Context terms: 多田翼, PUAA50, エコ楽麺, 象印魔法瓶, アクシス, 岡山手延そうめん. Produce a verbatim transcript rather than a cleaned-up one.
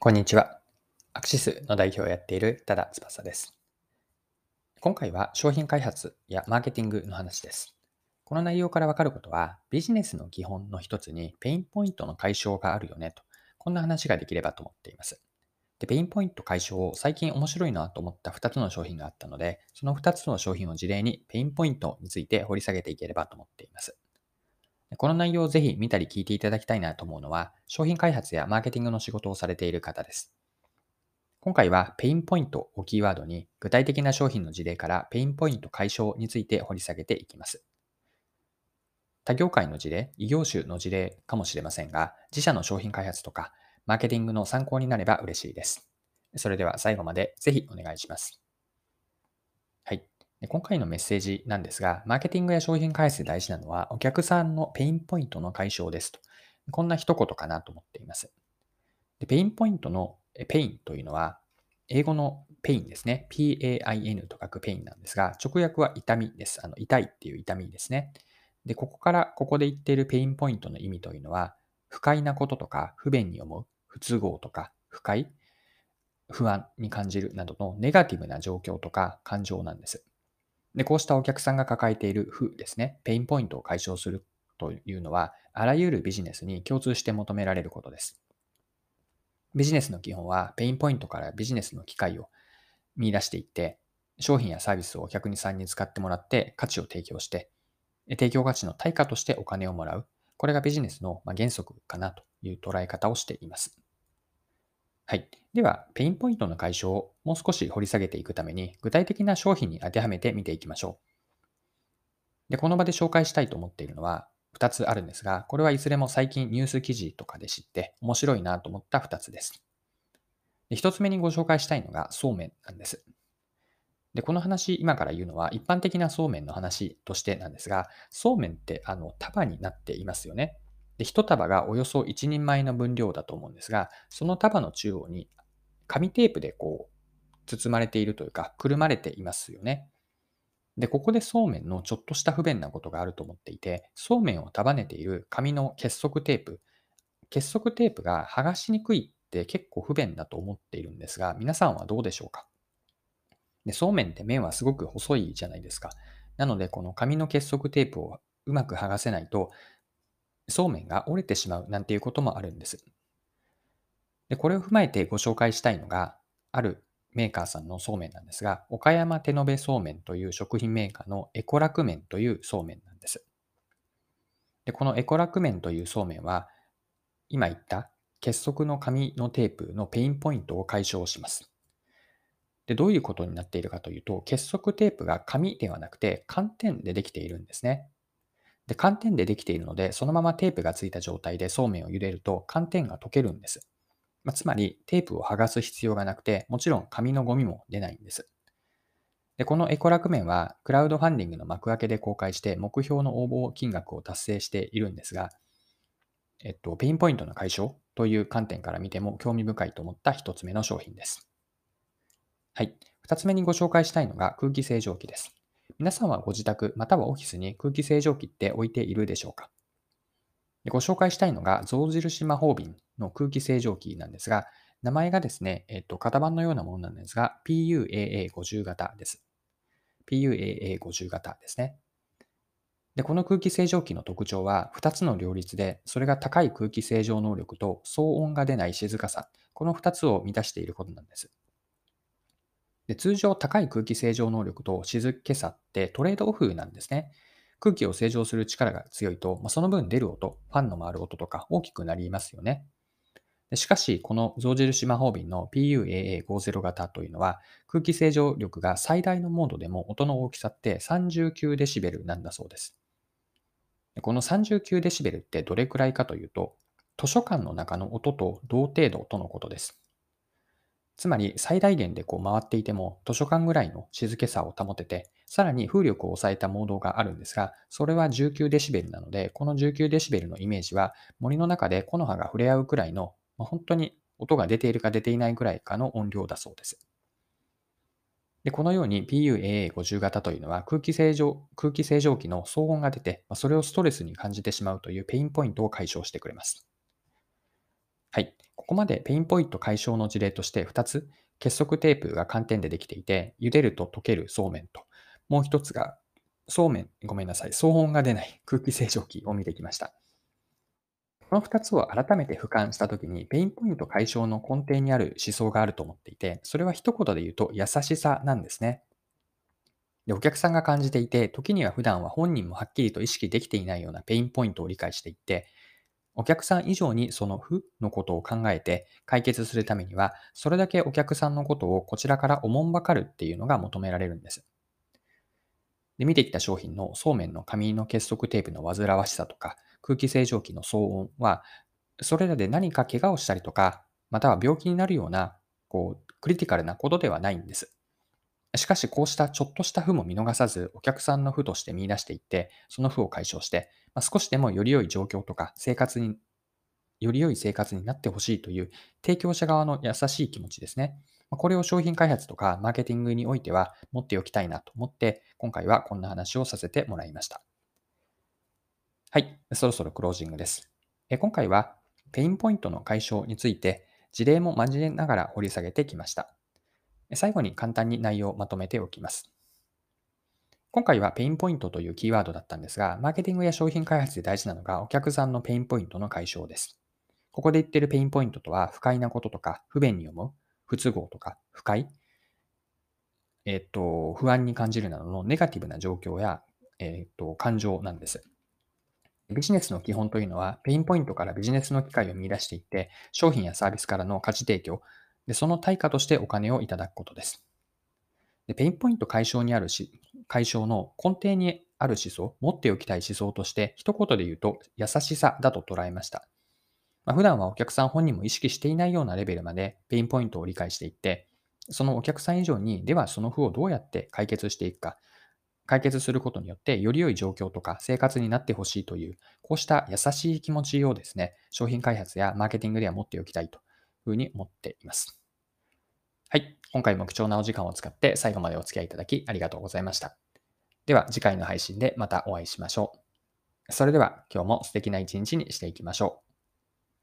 こんにちは。アクシスの代表をやっている多田翼です。今回は商品開発やマーケティングの話です。この内容からわかることは、ビジネスの基本の一つにペインポイントの解消があるよねと、こんな話ができればと思っています。で、ペインポイント解消を最近面白いなと思ったふたつの商品があったので、そのふたつの商品を事例にペインポイントについて掘り下げていければと思っています。この内容をぜひ見たり聞いていただきたいなと思うのは、商品開発やマーケティングの仕事をされている方です。今回はペインポイントをキーワードに、具体的な商品の事例からペインポイント解消について掘り下げていきます。他業界の事例、異業種の事例かもしれませんが、自社の商品開発とかマーケティングの参考になれば嬉しいです。それでは最後までぜひお願いします。今回のメッセージなんですが、マーケティングや商品開発で大事なのは、お客さんのペインポイントの解消ですと。こんな一言かなと思っています。で、ペインポイントのペインというのは、英語のペインですね。ピーエーアイエヌ と書くペインなんですが、直訳は痛みです。あの痛いっていう痛みですね。で、ここからここで言っているペインポイントの意味というのは、不快なこととか、不便に思う、不都合とか、不快、不安に感じるなどのネガティブな状況とか感情なんです。で、こうしたお客さんが抱えている負ですね、ペインポイントを解消するというのは、あらゆるビジネスに共通して求められることです。ビジネスの基本は、ペインポイントからビジネスの機会を見出していって、商品やサービスをお客さんに使ってもらって価値を提供して、提供価値の対価としてお金をもらう。これがビジネスの原則かなという捉え方をしています。はい、では、ペインポイントの解消をもう少し掘り下げていくために、具体的な商品に当てはめて見ていきましょう。で、この場で紹介したいと思っているのはふたつあるんですが、これはいずれも最近ニュース記事とかで知って面白いなと思ったふたつです。で、ひとつめにご紹介したいのがそうめんなんです。で、この話、今から言うのは一般的なそうめんの話としてなんですが、そうめんってあの束になっていますよね。で、一束がおよそいちにんまえの分量だと思うんですが、その束の中央に紙テープでこう包まれているというか、くるまれていますよね。で、ここでそうめんのちょっとした不便なことがあると思っていて、そうめんを束ねている紙の結束テープ、結束テープが剥がしにくいって結構不便だと思っているんですが、皆さんはどうでしょうか。で、そうめんって麺はすごく細いじゃないですか。なので、この紙の結束テープをうまく剥がせないと、そうめんが折れてしまうなんていうこともあるんです。で、これを踏まえてご紹介したいのが、あるメーカーさんのそうめんなんですが、岡山手延そうめんという食品メーカーのエコ楽麺というそうめんなんです。で、このエコ楽麺というそうめんは、今言った結束の紙のテープのペインポイントを解消します。で、どういうことになっているかというと、結束テープが紙ではなくて寒天でできているんですね。で、寒天でできているので、そのままテープがついた状態でそうめんを茹でると寒天が溶けるんです。まあ、つまり、テープを剥がす必要がなくて、もちろん紙のゴミも出ないんです。で、このエコ楽麺は、クラウドファンディングの幕開けで公開して、目標の応募金額を達成しているんですが、えっと、ペインポイントの解消という観点から見ても興味深いと思ったひとつめの商品です。はい、ふたつめにご紹介したいのが空気清浄機です。皆さんはご自宅またはオフィスに空気清浄機って置いているでしょうか。で、ご紹介したいのが象印魔法瓶の空気清浄機なんですが、名前がですね、えっと、型番のようなものなんですが、ピーユーエーエーごじゅう 型です。ピーユーエーエーごじゅう 型ですね。で、この空気清浄機の特徴はふたつの両立で、それが高い空気清浄能力と騒音が出ない静かさ、このふたつを満たしていることなんです。で、通常、高い空気清浄能力と静けさってトレードオフなんですね。空気を清浄する力が強いと、その分出る音、ファンの回る音とか大きくなりますよね。で、しかし、この象印魔法瓶の ピーユーエーエーごじゅう 型というのは、空気清浄力が最大のモードでも音の大きさってさんじゅうきゅうデシベルなんだそうです。で、このさんじゅうきゅうデシベルってどれくらいかというと、図書館の中の音と同程度とのことです。つまり最大限でこう回っていても図書館ぐらいの静けさを保てて、さらに風力を抑えたモードがあるんですが、それはじゅうきゅうデシベルなので、このじゅうきゅうデシベルのイメージは森の中で木の葉が触れ合うくらいの、まあ、本当に音が出ているか出ていないくらいかの音量だそうです。で、このように ピーユーエーエーごじゅう 型というのは空気清浄、空気清浄機の騒音が出て、それをストレスに感じてしまうというペインポイントを解消してくれます。はい。ここまでペインポイント解消の事例としてふたつ、結束テープが寒天でできていて、茹でると溶けるそうめんと、もうひとつが、そうめん、ごめんなさい、騒音が出ない空気清浄機を見てきました。このふたつを改めて俯瞰したときに、ペインポイント解消の根底にある思想があると思っていて、それは一言で言うと優しさなんですね。で、お客さんが感じていて、時には普段は本人もはっきりと意識できていないようなペインポイントを理解していって、お客さん以上にその負のことを考えて解決するためには、それだけお客さんのことをこちらからおもんばかるっていうのが求められるんです。で、見てきた商品のそうめんの紙の結束テープの煩わしさとか、空気清浄機の騒音は、それらで何か怪我をしたりとか、または病気になるような、こう、クリティカルなことではないんです。しかし、こうしたちょっとした負も見逃さず、お客さんの負として見出していって、その負を解消して、まあ少しでもより良い状況とか、生活に、より良い生活になってほしいという、提供者側の優しい気持ちですね。まあこれを商品開発とかマーケティングにおいては持っておきたいなと思って、今回はこんな話をさせてもらいました。はい、そろそろクロージングです。え今回は、ペインポイントの解消について、事例も交えながら掘り下げてきました。最後に簡単に内容をまとめておきます。今回はペインポイントというキーワードだったんですが、マーケティングや商品開発で大事なのが、お客さんのペインポイントの解消です。ここで言っているペインポイントとは、不快なこととか、不便に思う、不都合とか、不快、えっと、不安に感じるなどのネガティブな状況や、えっと、感情なんです。ビジネスの基本というのは、ペインポイントからビジネスの機会を見出していって、商品やサービスからの価値提供で、その対価としてお金をいただくことです。で、ペインポイント解消にあるし、解消の根底にある思想、持っておきたい思想として、一言で言うと優しさだと捉えました。まあ、普段はお客さん本人も意識していないようなレベルまでペインポイントを理解していって、そのお客さん以上に、ではその負をどうやって解決していくか、解決することによってより良い状況とか生活になってほしいという、こうした優しい気持ちをですね、商品開発やマーケティングでは持っておきたいというふうに思っています。はい、今回も貴重なお時間を使って最後までお付き合いいただきありがとうございました。では次回の配信でまたお会いしましょう。それでは今日も素敵な一日にしていきましょう。